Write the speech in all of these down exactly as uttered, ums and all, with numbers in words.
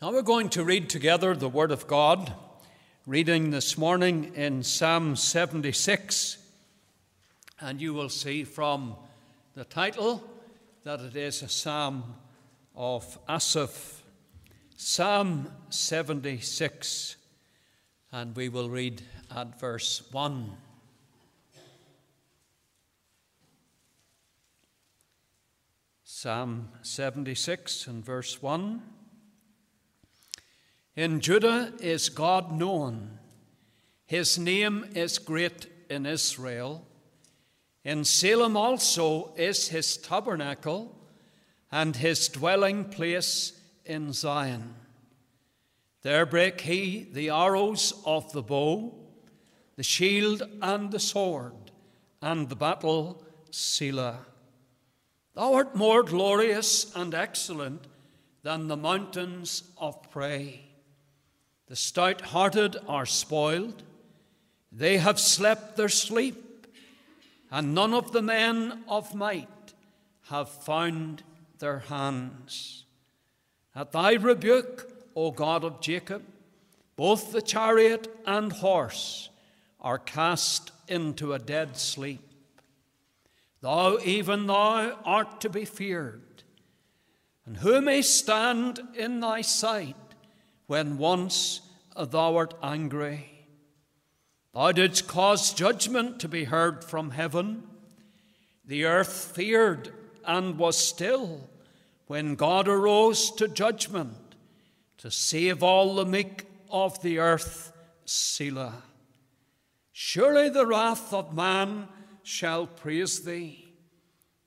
Now we're going to read together the Word of God, reading this morning in Psalm seventy-six, and you will see from the title that it is a psalm of Asaph, Psalm seventy-six, and we will read at verse one. Psalm seventy-six and verse one. In Judah is God known, his name is great in Israel. In Salem also is his tabernacle, and his dwelling place in Zion. There brake he the arrows of the bow, the shield and the sword, and the battle Selah. Thou art more glorious and excellent than the mountains of prey. The stout-hearted are spoiled, they have slept their sleep, and none of the men of might have found their hands. At thy rebuke, O God of Jacob, both the chariot and horse are cast into a dead sleep. Thou, even thou, art to be feared, and who may stand in thy sight? When once thou art angry, thou didst cause judgment to be heard from heaven. The earth feared and was still when God arose to judgment to save all the meek of the earth, Selah. Surely the wrath of man shall praise thee.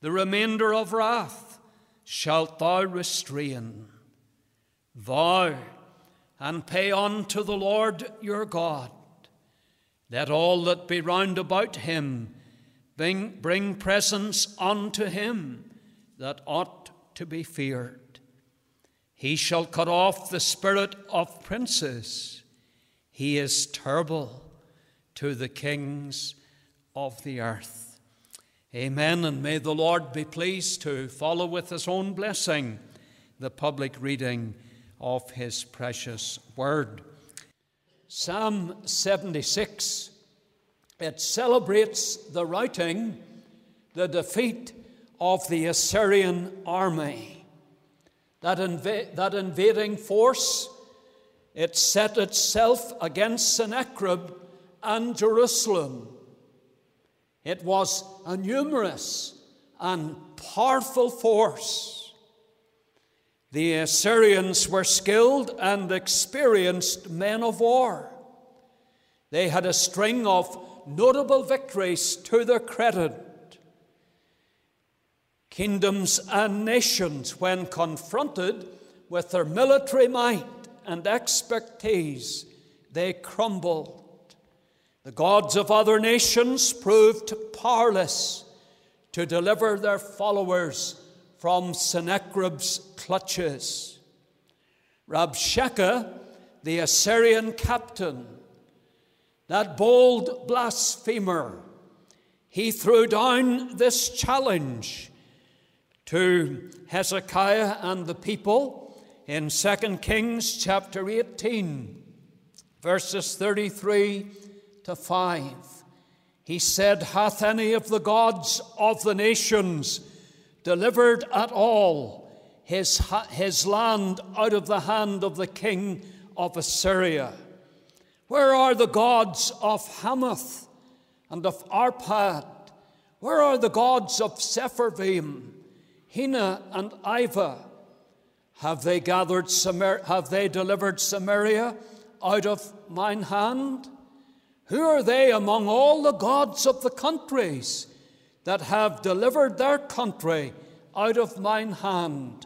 The remainder of wrath shalt thou restrain. Thou, and pay unto the Lord your God. Let all that be round about him bring, bring presents unto him that ought to be feared. He shall cut off the spirit of princes. He is terrible to the kings of the earth. Amen, and may the Lord be pleased to follow with his own blessing the public reading of his precious word. Psalm seventy-six, it celebrates the routing, the defeat of the Assyrian army. That, inv- that invading force, it set itself against Sennacherib and Jerusalem. It was a numerous and powerful force. The Assyrians were skilled and experienced men of war. They had a string of notable victories to their credit. Kingdoms and nations, when confronted with their military might and expertise, they crumbled. The gods of other nations proved powerless to deliver their followers from Sennacherib's clutches. Rabshakeh, the Assyrian captain, that bold blasphemer, he threw down this challenge to Hezekiah and the people in Second Kings chapter eighteen, verses thirty-three to five. He said, "Hath any of the gods of the nations delivered at all his, his land out of the hand of the king of Assyria? Where are the gods of Hamath and of Arpad? Where are the gods of Zephyrveim, Hena and Iva? Have they gathered Samar- have they delivered Samaria out of mine hand? Who are they among all the gods of the countries that have delivered their country out of mine hand,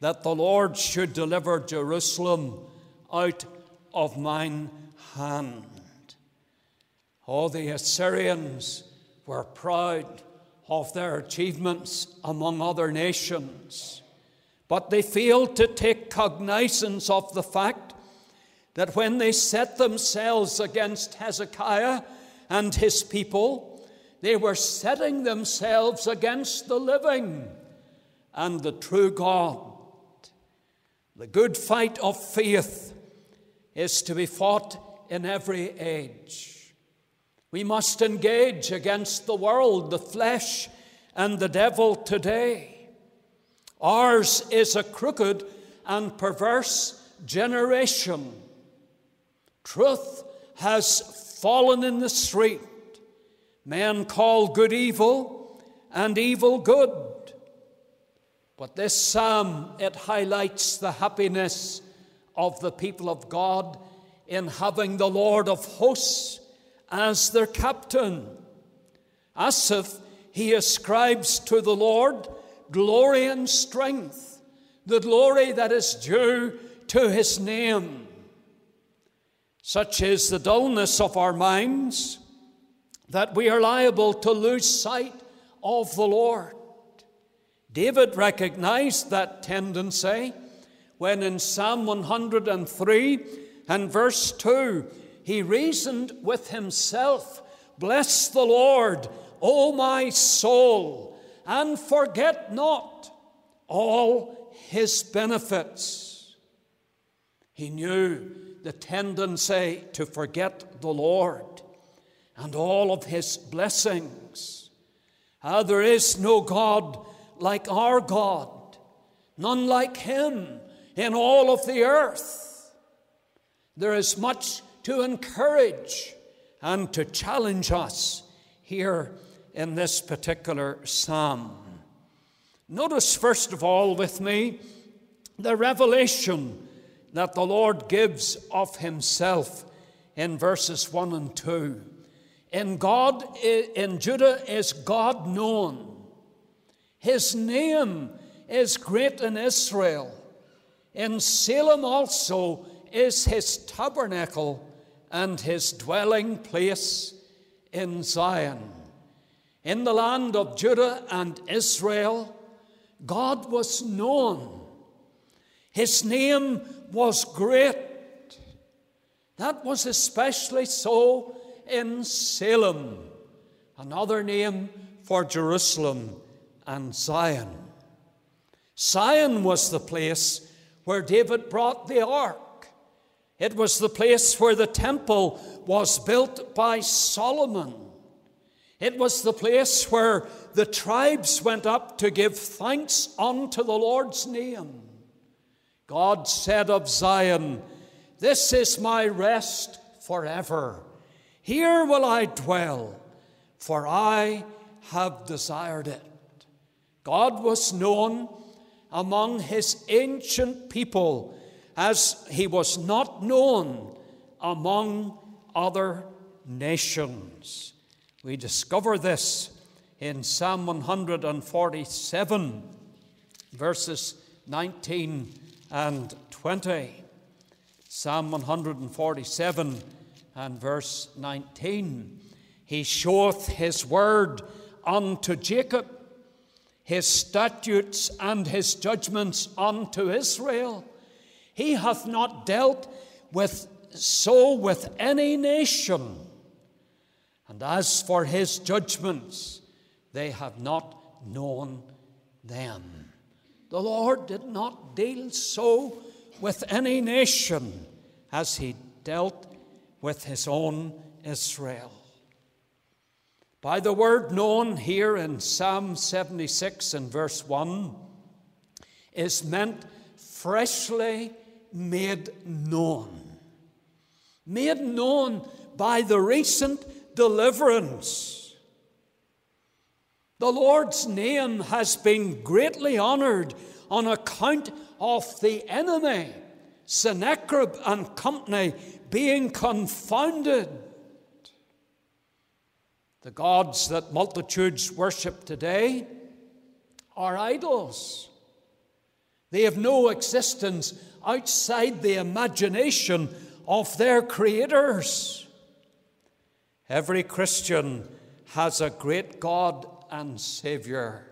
that the Lord should deliver Jerusalem out of mine hand?" Oh, the Assyrians were proud of their achievements among other nations, but they failed to take cognizance of the fact that when they set themselves against Hezekiah and his people, they were setting themselves against the living and the true God. The good fight of faith is to be fought in every age. We must engage against the world, the flesh, and the devil today. Ours is a crooked and perverse generation. Truth has fallen in the street. Men call good evil and evil good. But this psalm, it highlights the happiness of the people of God in having the Lord of hosts as their captain. Asaph, he ascribes to the Lord glory and strength, the glory that is due to his name. Such is the dullness of our minds that we are liable to lose sight of the Lord. David recognized that tendency when in Psalm one hundred and three and verse two, he reasoned with himself, "Bless the Lord, O my soul, and forget not all his benefits." He knew the tendency to forget the Lord and all of his blessings. Ah, there is no God like our God, none like him in all of the earth. There is much to encourage and to challenge us here in this particular psalm. Notice, first of all, with me, the revelation that the Lord gives of himself in verses one and two. In God, in Judah is God known. His name is great in Israel. In Salem also is his tabernacle and his dwelling place in Zion. In the land of Judah and Israel, God was known. His name was great. That was especially so in Salem, another name for Jerusalem and Zion. Zion was the place where David brought the ark. It was the place where the temple was built by Solomon. It was the place where the tribes went up to give thanks unto the Lord's name. God said of Zion, "This is my rest forever. Here will I dwell, for I have desired it." God was known among his ancient people as he was not known among other nations. We discover this in Psalm one hundred forty-seven, verses nineteen and twenty. Psalm one hundred forty-seven and verse nineteen. He showeth his word unto Jacob, his statutes and his judgments unto Israel. He hath not dealt with so with any nation. And as for his judgments, they have not known them. The Lord did not deal so with any nation as he dealt with his own Israel. By the word known here in Psalm seventy-six and verse one is meant freshly made known. Made known by the recent deliverance. The Lord's name has been greatly honored on account of the enemy, Sennacherib and company, being confounded. The gods that multitudes worship today are idols. They have no existence outside the imagination of their creators. Every Christian has a great God and Savior,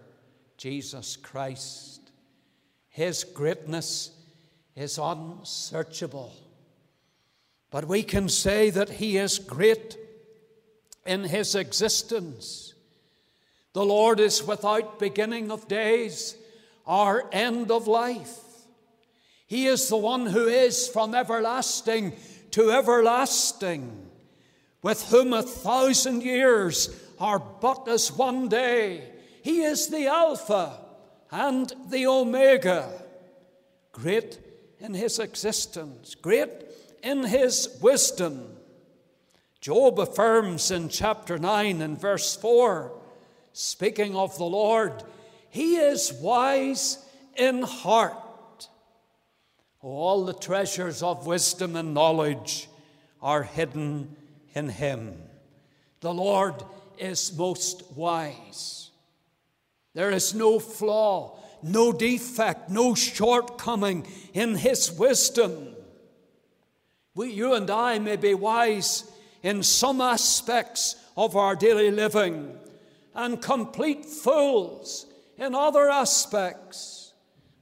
Jesus Christ. His greatness is unsearchable. But we can say that he is great in his existence. The Lord is without beginning of days, our end of life. He is the one who is from everlasting to everlasting, with whom a thousand years are but as one day. He is the Alpha and the Omega, great in his existence, great in his wisdom. Job affirms in chapter nine and verse four, speaking of the Lord, he is wise in heart. All the treasures of wisdom and knowledge are hidden in him. The Lord is most wise. There is no flaw, no defect, no shortcoming in his wisdom. We, you and I may be wise in some aspects of our daily living and complete fools in other aspects,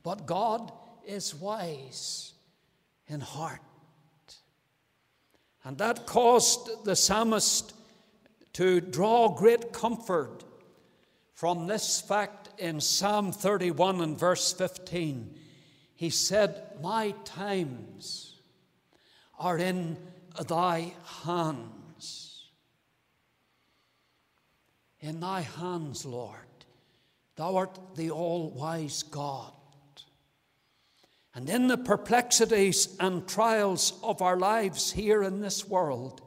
but God is wise in heart. And that caused the psalmist to draw great comfort from this fact in Psalm thirty-one and verse fifteen. He said, my times are in thy hands. In thy hands, Lord, thou art the all-wise God. And in the perplexities and trials of our lives here in this world,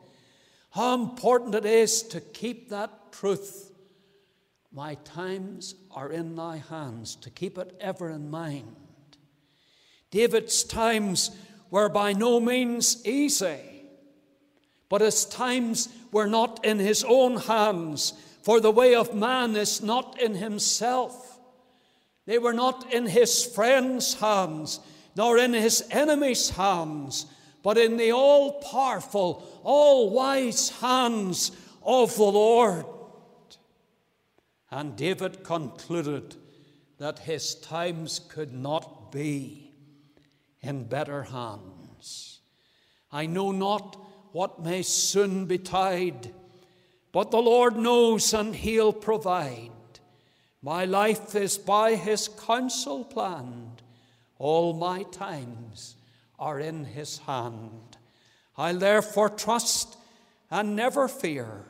how important it is to keep that truth. My times are in thy hands, to keep it ever in mind. David's times were by no means easy, but his times were not in his own hands, for the way of man is not in himself. They were not in his friends' hands, nor in his enemies' hands, but in the all-powerful, all-wise hands of the Lord. And David concluded that his times could not be in better hands. I know not what may soon betide, but the Lord knows and he'll provide. My life is by his counsel planned. All my times are in his hand. I therefore trust and never fear,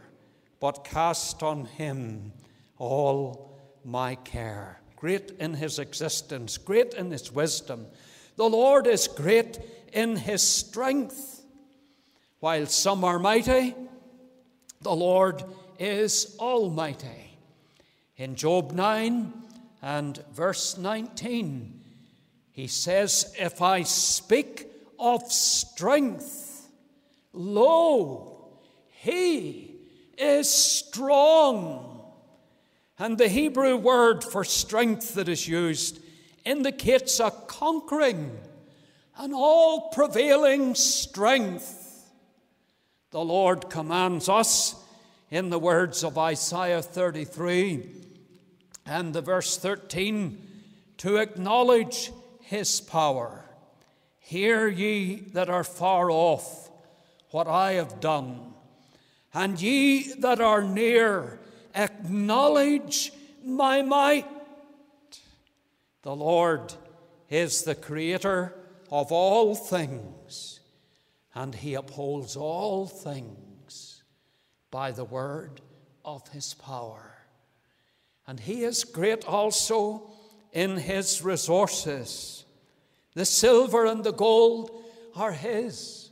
but cast on him all my care. Great in his existence, great in his wisdom. The Lord is great in his strength. While some are mighty, the Lord is almighty. In Job nine and verse nineteen, he says, if I speak of strength, lo, he is strong. And the Hebrew word for strength that is used indicates a conquering, an all-prevailing strength. The Lord commands us in the words of Isaiah thirty-three and the verse thirteen to acknowledge his power. Hear ye that are far off what I have done, and ye that are near, acknowledge my might. The Lord is the creator of all things, and he upholds all things by the word of his power. And he is great also in his resources. The silver and the gold are his,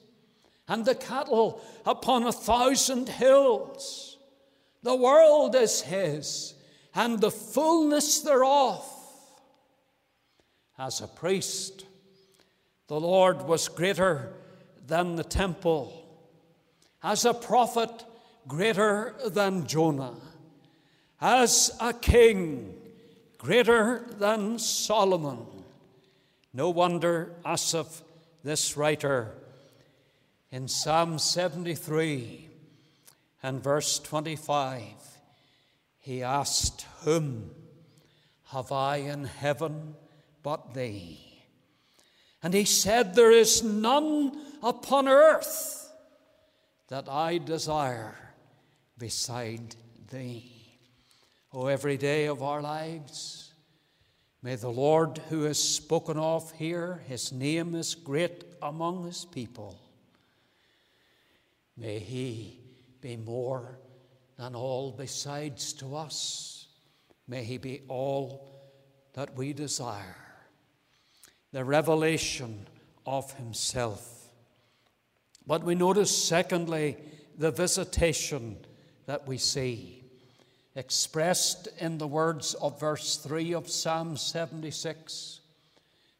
and the cattle upon a thousand hills. The world is his, and the fullness thereof. As a priest, the Lord was greater than the temple. As a prophet, greater than Jonah. As a king, greater than Solomon. No wonder Asaph, this writer, in Psalm seventy-three and verse twenty-five, he asked, whom have I in heaven but thee? And he said, there is none upon earth that I desire beside thee. Oh, every day of our lives, May the Lord who is spoken of here, his name is great among his people. May he be more than all besides to us. May he be all that we desire. The revelation of himself. But we notice, secondly, the visitation that we see, expressed in the words of verse three of Psalm seventy-six,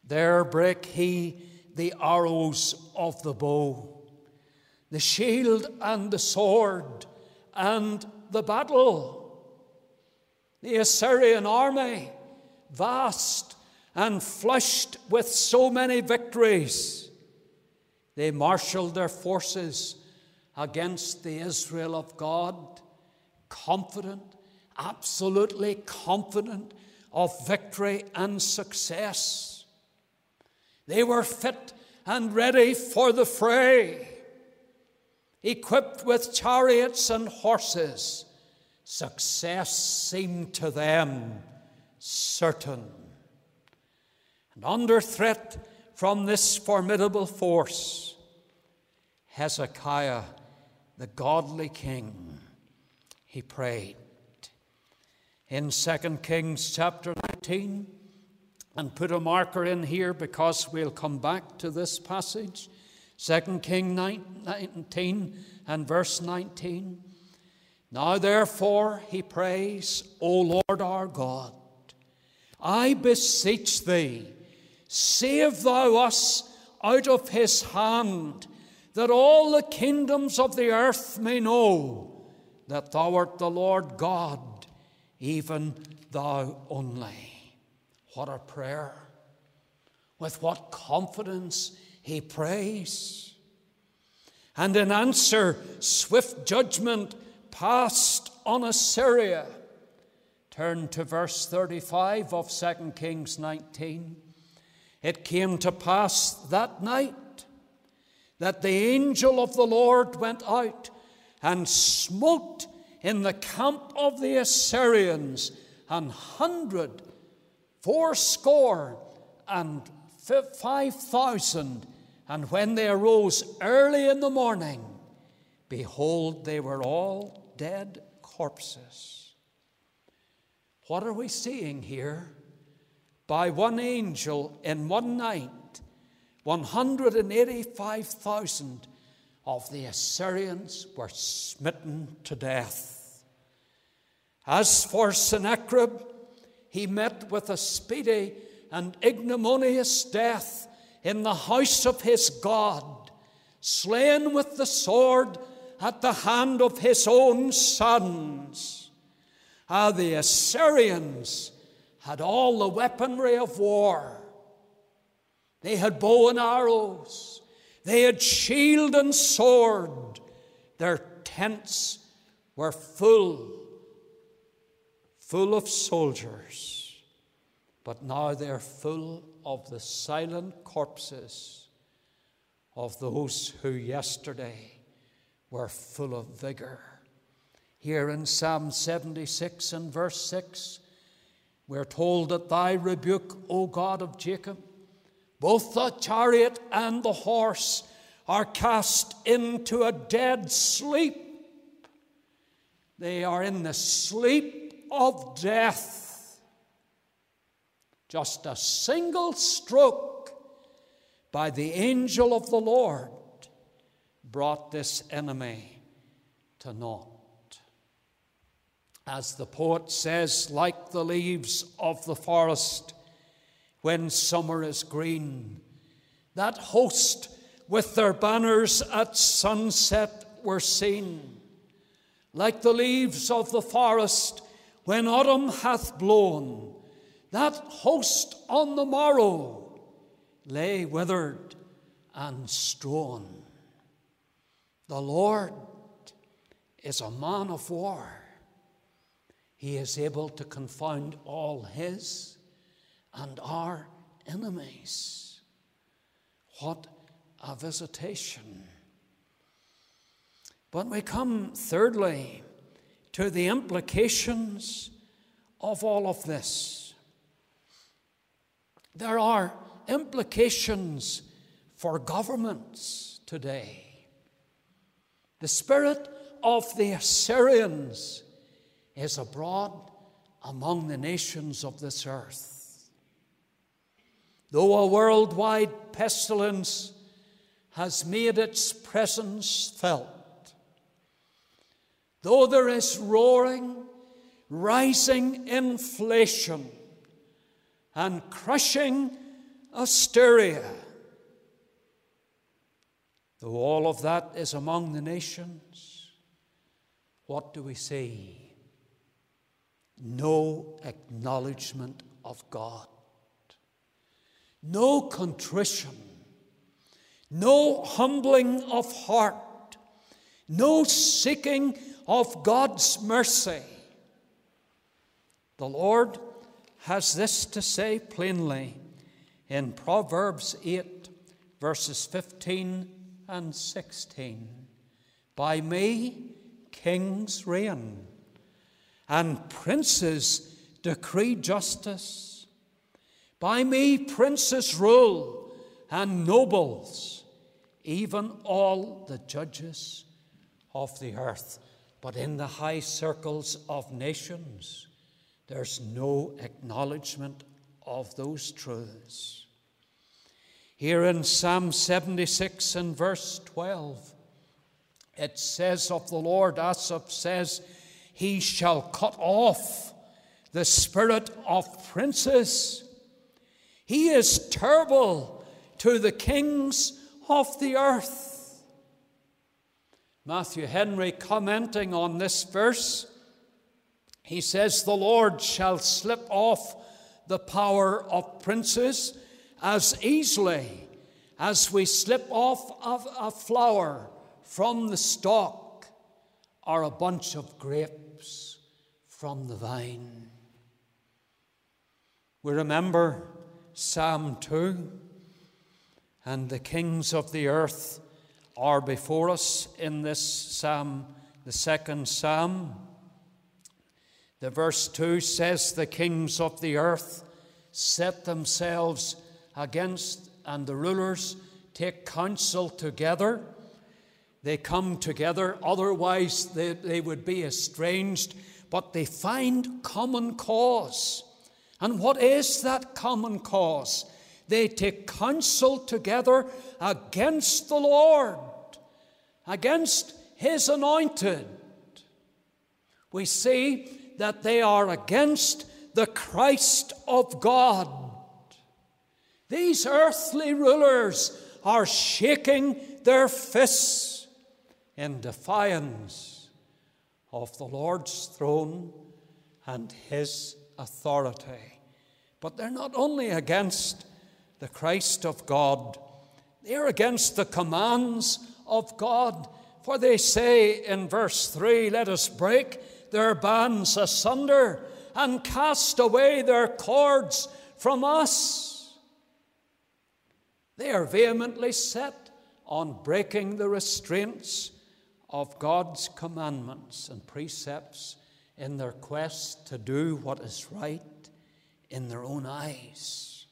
"There brake he the arrows of the bow, the shield and the sword and the battle." The Assyrian army, vast and flushed with so many victories, they marshaled their forces against the Israel of God, confident, absolutely confident of victory and success. They were fit and ready for the fray, equipped with chariots and horses. Success seemed to them certain. And under threat from this formidable force, Hezekiah, the godly king, he prayed. In Second Kings chapter nineteen, and put a marker in here because we'll come back to this passage, Second Kings nineteen and verse nineteen. "Now therefore he prays, O Lord our God, I beseech thee, save thou us out of his hand, that all the kingdoms of the earth may know that thou art the Lord God, even thou only." What a prayer. With what confidence he prays. And in answer, swift judgment passed on Assyria. Turn to verse thirty-five of Second Kings nineteen. "It came to pass that night that the angel of the Lord went out and smote in the camp of the Assyrians an hundred fourscore and five thousand. And when they arose early in the morning, behold, they were all dead corpses." What are we seeing here? By one angel in one night, one hundred eighty-five thousand of the Assyrians were smitten to death. As for Sennacherib, he met with a speedy and ignominious death in the house of his God, slain with the sword at the hand of his own sons. Ah, the Assyrians had all the weaponry of war. They had bow and arrows. They had shield and sword. Their tents were full, full of soldiers. But now they're full of the silent corpses of those who yesterday were full of vigor. Here in Psalm seventy-six and verse six, we're told that thy rebuke, O God of Jacob, both the chariot and the horse are cast into a dead sleep. They are in the sleep of death. Just a single stroke by the angel of the Lord brought this enemy to naught. As the poet says, like the leaves of the forest when summer is green, that host with their banners at sunset were seen. Like the leaves of the forest when autumn hath blown, that host on the morrow lay withered and strown. The Lord is a man of war. He is able to confound all his and our enemies. What a visitation. But we come, thirdly, to the implications of all of this. There are implications for governments today. The spirit of the Assyrians is abroad among the nations of this earth. Though a worldwide pestilence has made its presence felt, though there is roaring, rising inflation and crushing hysteria, though all of that is among the nations, what do we see? No acknowledgement of God, no contrition, no humbling of heart, no seeking of God's mercy. The Lord has this to say plainly in Proverbs eight, verses fifteen and sixteen. By me kings reign, and princes decree justice. By me princes rule, and nobles, even all the judges of the earth. But in the high circles of nations, there's no acknowledgement of those truths. Here in Psalm seventy-six and verse twelve, it says of the Lord, Asaph says, he shall cut off the spirit of princes. He is terrible to the kings of the earth. Matthew Henry, commenting on this verse, he says, the Lord shall slip off the power of princes as easily as we slip off of a flower from the stalk or a bunch of grapes from the vine. We remember Psalm two, and the kings of the earth are before us in this psalm, the second psalm. The verse two says, the kings of the earth set themselves against, and the rulers take counsel together. They come together, otherwise they, they would be estranged, but they find common cause. And what is that common cause? They take counsel together against the Lord, against his anointed. We see that they are against the Christ of God. These earthly rulers are shaking their fists in defiance of the Lord's throne and his authority. But they're not only against the Christ of God, they're against the commands of God. For they say in verse three, let us break their bands asunder and cast away their cords from us. They are vehemently set on breaking the restraints of God's commandments and precepts in their quest to do what is right in their own eyes.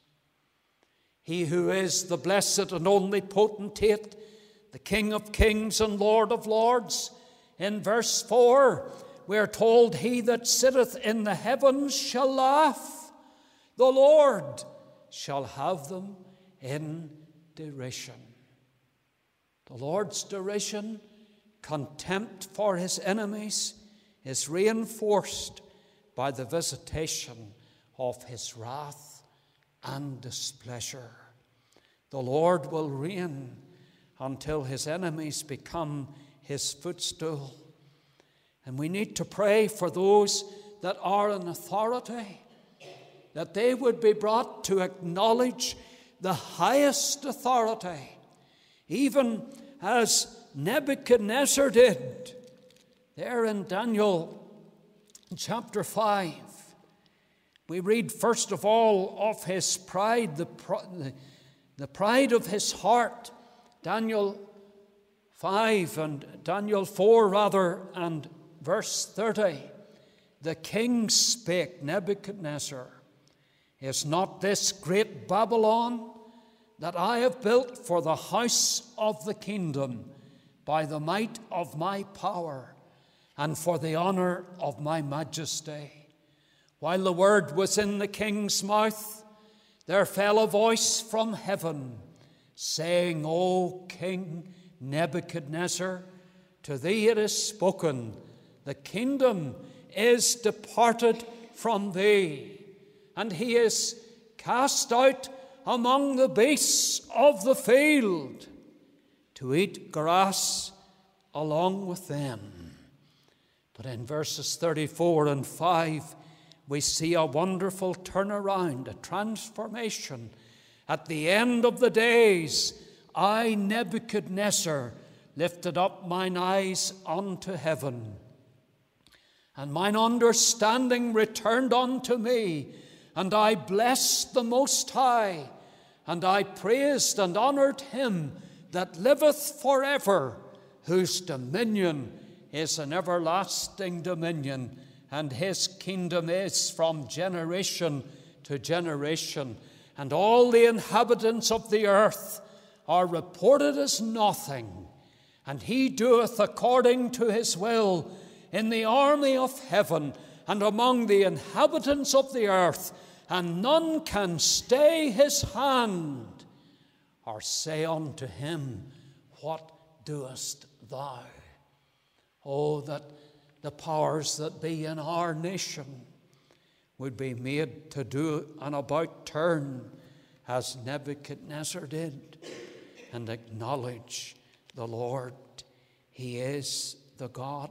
He who is the blessed and only potentate, the King of kings and Lord of lords, in verse four, we are told, he that sitteth in the heavens shall laugh. The Lord shall have them in derision. The Lord's derision, contempt for his enemies, is reinforced by the visitation of his wrath and displeasure. The Lord will reign until his enemies become his footstool. And we need to pray for those that are in authority, that they would be brought to acknowledge the highest authority, even as Nebuchadnezzar did. There in Daniel chapter five, we read first of all of his pride, the, the pride of his heart, Daniel five and Daniel four rather, and verse thirty, the king spake, Nebuchadnezzar, Is not this great Babylon that I have built for the house of the kingdom by the might of my power and for the honor of my majesty? While the word was in the king's mouth, there fell a voice from heaven saying, O King Nebuchadnezzar, to thee it is spoken, the kingdom is departed from thee, and he is cast out among the beasts of the field to eat grass along with them. But in verses thirty-four and five, we see a wonderful turnaround, a transformation. At the end of the days, I, Nebuchadnezzar, lifted up mine eyes unto heaven, and mine understanding returned unto me, and I blessed the Most High, and I praised and honored him that liveth forever, whose dominion is an everlasting dominion, and his kingdom is from generation to generation. And all the inhabitants of the earth are reported as nothing, and he doeth according to his will in the army of heaven and among the inhabitants of the earth, and none can stay his hand or say unto him, What doest thou? Oh, that the powers that be in our nation would be made to do an about turn as Nebuchadnezzar did and acknowledge the Lord. He is the God.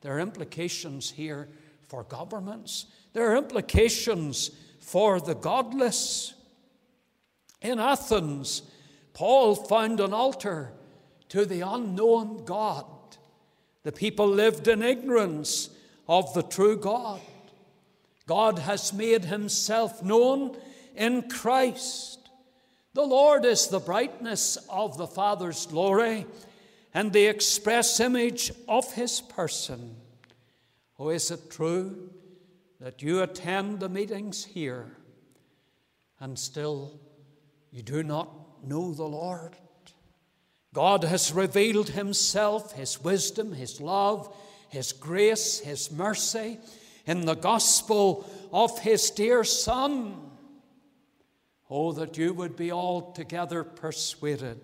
There are implications here for governments. There are implications for the godless. In Athens, Paul found an altar to the unknown God. The people lived in ignorance of the true God. God has made himself known in Christ. The Lord is the brightness of the Father's glory and the express image of his person. Oh, is it true that you attend the meetings here and still you do not know the Lord? God has revealed himself, his wisdom, his love, his grace, his mercy in the gospel of his dear Son. Oh, that you would be altogether persuaded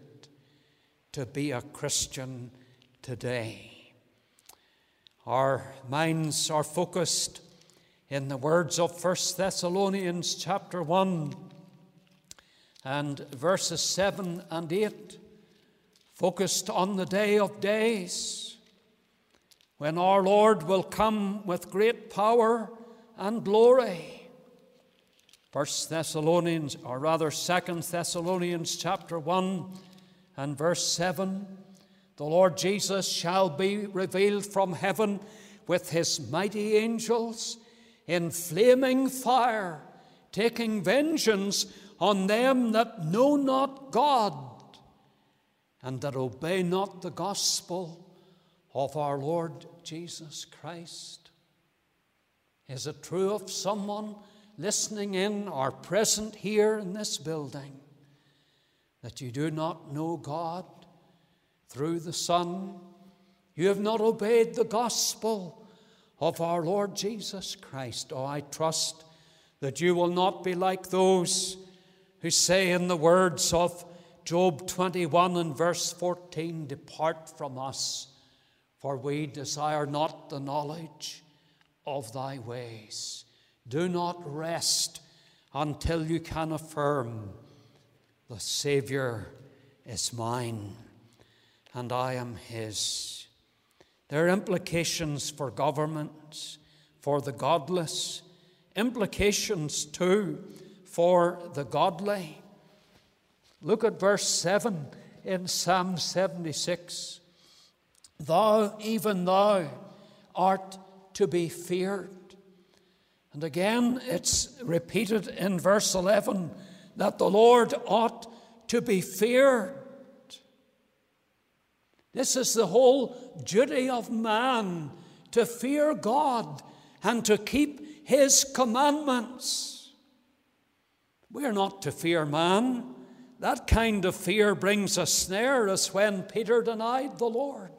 to be a Christian today. Our minds are focused, in the words of First Thessalonians chapter one and verses seven and eight, focused on the day of days when our Lord will come with great power and glory. First Thessalonians, or rather Second Thessalonians chapter one and verse seven, the Lord Jesus shall be revealed from heaven with his mighty angels in flaming fire, taking vengeance on them that know not God and that obey not the gospel of our Lord Jesus Christ. Is it true of someone listening in or present here in this building that you do not know God through the Son? You have not obeyed the gospel of our Lord Jesus Christ. Oh, I trust that you will not be like those who say in the words of Job twenty-one and verse fourteen, Depart from us, for we desire not the knowledge of thy ways. Do not rest until you can affirm, the Savior is mine, and I am his. There are implications for governments, for the godless, implications too for the godly. Look at verse seven in Psalm seventy-six. Thou, even thou, art to be feared. And again, it's repeated in verse eleven that the Lord ought to be feared. This is the whole duty of man, to fear God and to keep his commandments. We are not to fear man. That kind of fear brings a snare, as when Peter denied the Lord.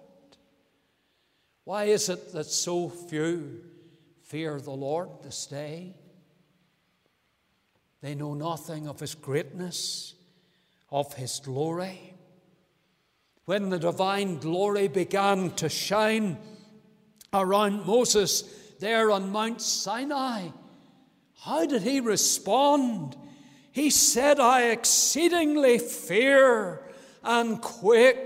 Why is it that so few fear the Lord this day? They know nothing of his greatness, of his glory. When the divine glory began to shine around Moses there on Mount Sinai, how did he respond? He said, "I exceedingly fear and quake."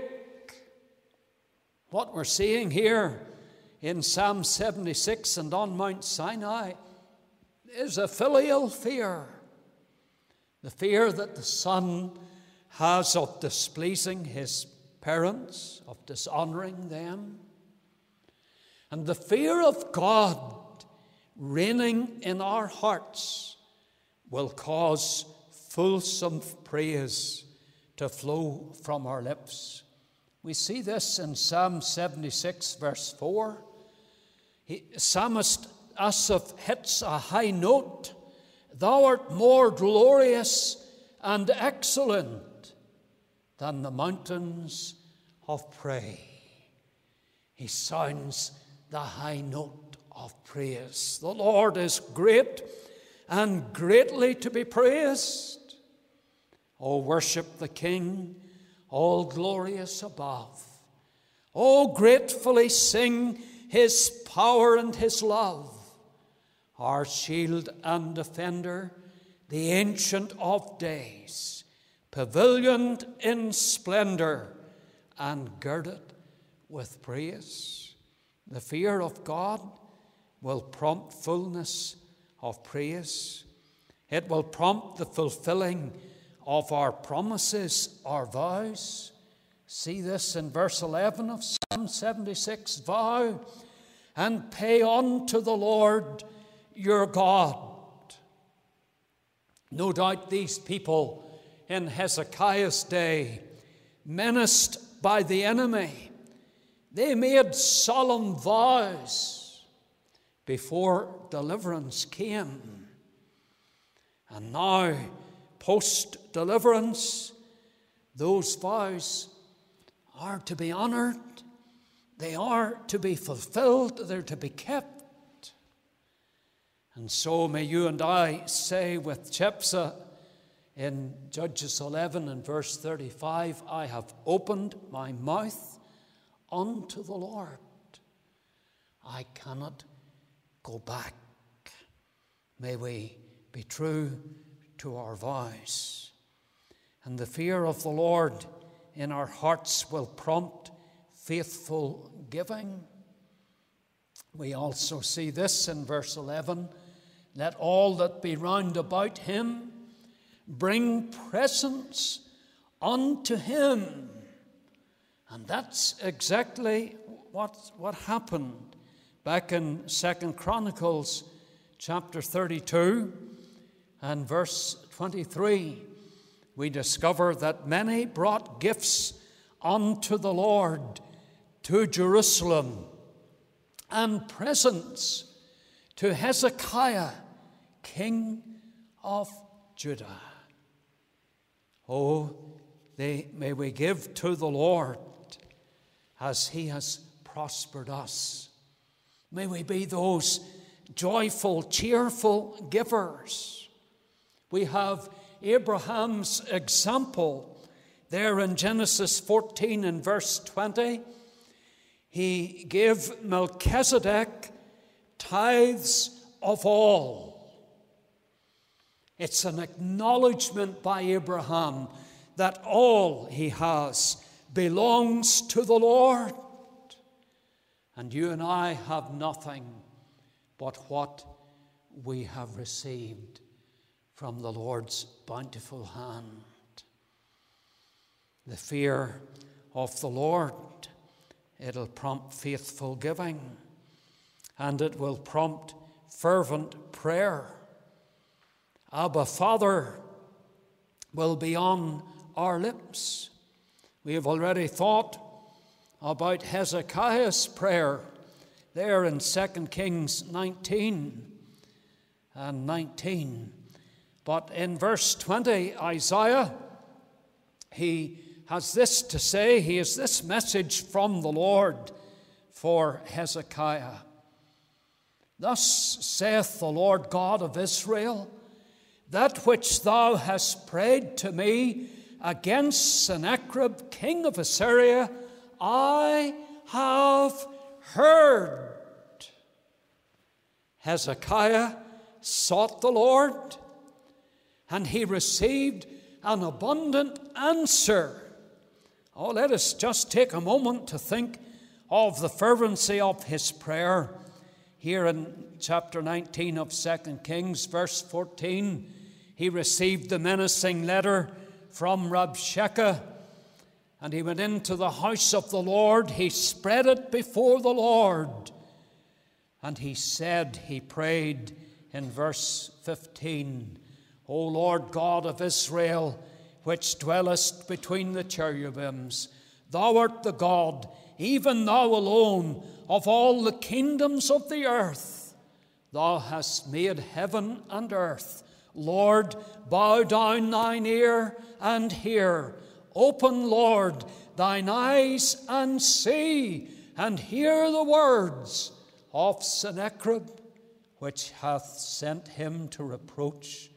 What we're seeing here in Psalm seventy-six and on Mount Sinai is a filial fear, the fear that the son has of displeasing his parents, of dishonoring them, and the fear of God reigning in our hearts will cause fulsome praise to flow from our lips. We see this in Psalm seventy-six, verse four. He, Psalmist Asaph hits a high note. "Thou art more glorious and excellent than the mountains of prey." He sounds the high note of praise. The Lord is great and greatly to be praised. O worship the King, all glorious above. O gratefully sing his power and his love. Our shield and defender, the Ancient of Days, pavilioned in splendor and girded with praise. The fear of God will prompt fullness of praise. It will prompt the fulfilling of our promises, our vows. See this in verse eleven of Psalm seventy-six. "Vow and pay unto the Lord your God." No doubt these people in Hezekiah's day, menaced by the enemy, they made solemn vows before deliverance came. And now, post-deliverance, those vows are to be honored. They are to be fulfilled. They're to be kept. And so may you and I say with Jephthah in Judges eleven and verse thirty-five, "I have opened my mouth unto the Lord. I cannot go back." May we be true to our vows. And the fear of the Lord in our hearts will prompt faithful giving. We also see this in verse eleven. "Let all that be round about him bring presents unto him." And that's exactly what, what happened back in Second Chronicles chapter thirty-two. And verse twenty-three, we discover that many brought gifts unto the Lord to Jerusalem, and presents to Hezekiah, king of Judah. Oh, they, may we give to the Lord as he has prospered us. May we be those joyful, cheerful givers. We have Abraham's example there in Genesis fourteen and verse twenty. He gave Melchizedek tithes of all. It's an acknowledgement by Abraham that all he has belongs to the Lord. And you and I have nothing but what we have received from the Lord's bountiful hand. The fear of the Lord, it'll prompt faithful giving, and it will prompt fervent prayer. Abba, Father, will be on our lips. We have already thought about Hezekiah's prayer there in Second Kings nineteen and nineteen. But in verse twenty, Isaiah, he has this to say. He has this message from the Lord for Hezekiah. Thus saith the Lord God of Israel, that which thou hast prayed to me against Sennacherib, king of Assyria, I have heard. Hezekiah sought the Lord, and he received an abundant answer. Oh, let us just take a moment to think of the fervency of his prayer. Here in chapter nineteen of Second Kings, verse fourteen, he received the menacing letter from Rabshakeh, and he went into the house of the Lord. He spread it before the Lord. And he said, he prayed in verse fifteen, O Lord God of Israel, which dwellest between the cherubims, thou art the God, even thou alone, of all the kingdoms of the earth. Thou hast made heaven and earth. Lord, bow down thine ear and hear. Open, Lord, thine eyes and see, and hear the words of Sennacherib, which hath sent him to reproach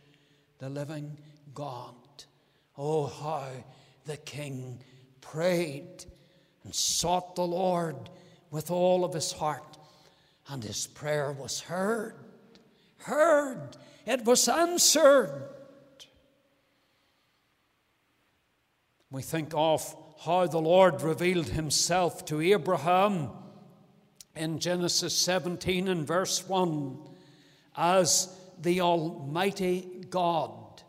the living God. Oh, how the king prayed and sought the Lord with all of his heart, and his prayer was heard, heard, it was answered. We think of how the Lord revealed himself to Abraham in Genesis seventeen and verse one, as the Almighty God,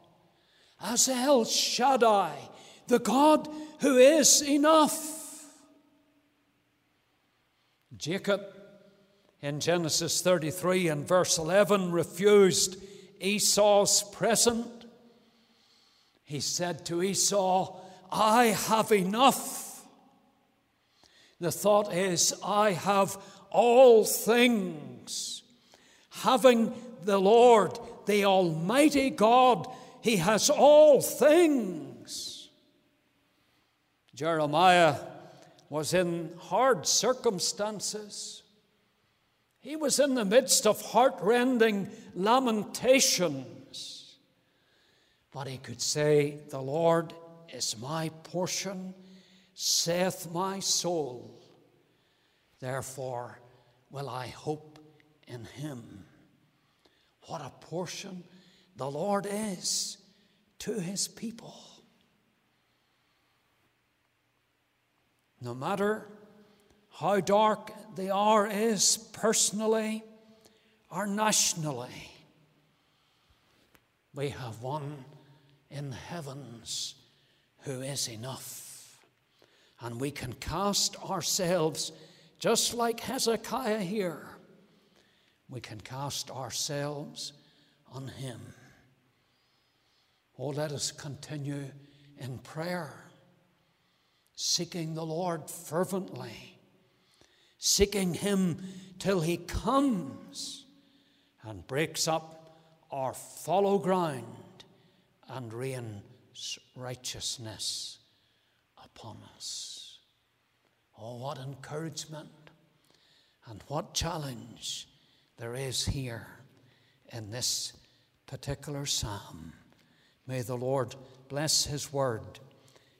as El Shaddai, the God who is enough. Jacob, in Genesis thirty-three and verse eleven, refused Esau's present. He said to Esau, I have enough. The thought is, I have all things. Having the Lord, the Almighty God, he has all things. Jeremiah was in hard circumstances. He was in the midst of heartrending lamentations. But he could say, the Lord is my portion, saith my soul. Therefore will I hope in him. What a portion the Lord is to his people. No matter how dark the hour is personally or nationally, we have one in the heavens who is enough. And we can cast ourselves, just like Hezekiah here, we can cast ourselves on him. Oh, let us continue in prayer, seeking the Lord fervently, seeking him till he comes and breaks up our fallow ground and rains righteousness upon us. Oh, what encouragement and what challenge there is here in this particular psalm. May the Lord bless his word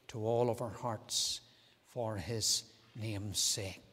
to all of our hearts for his name's sake.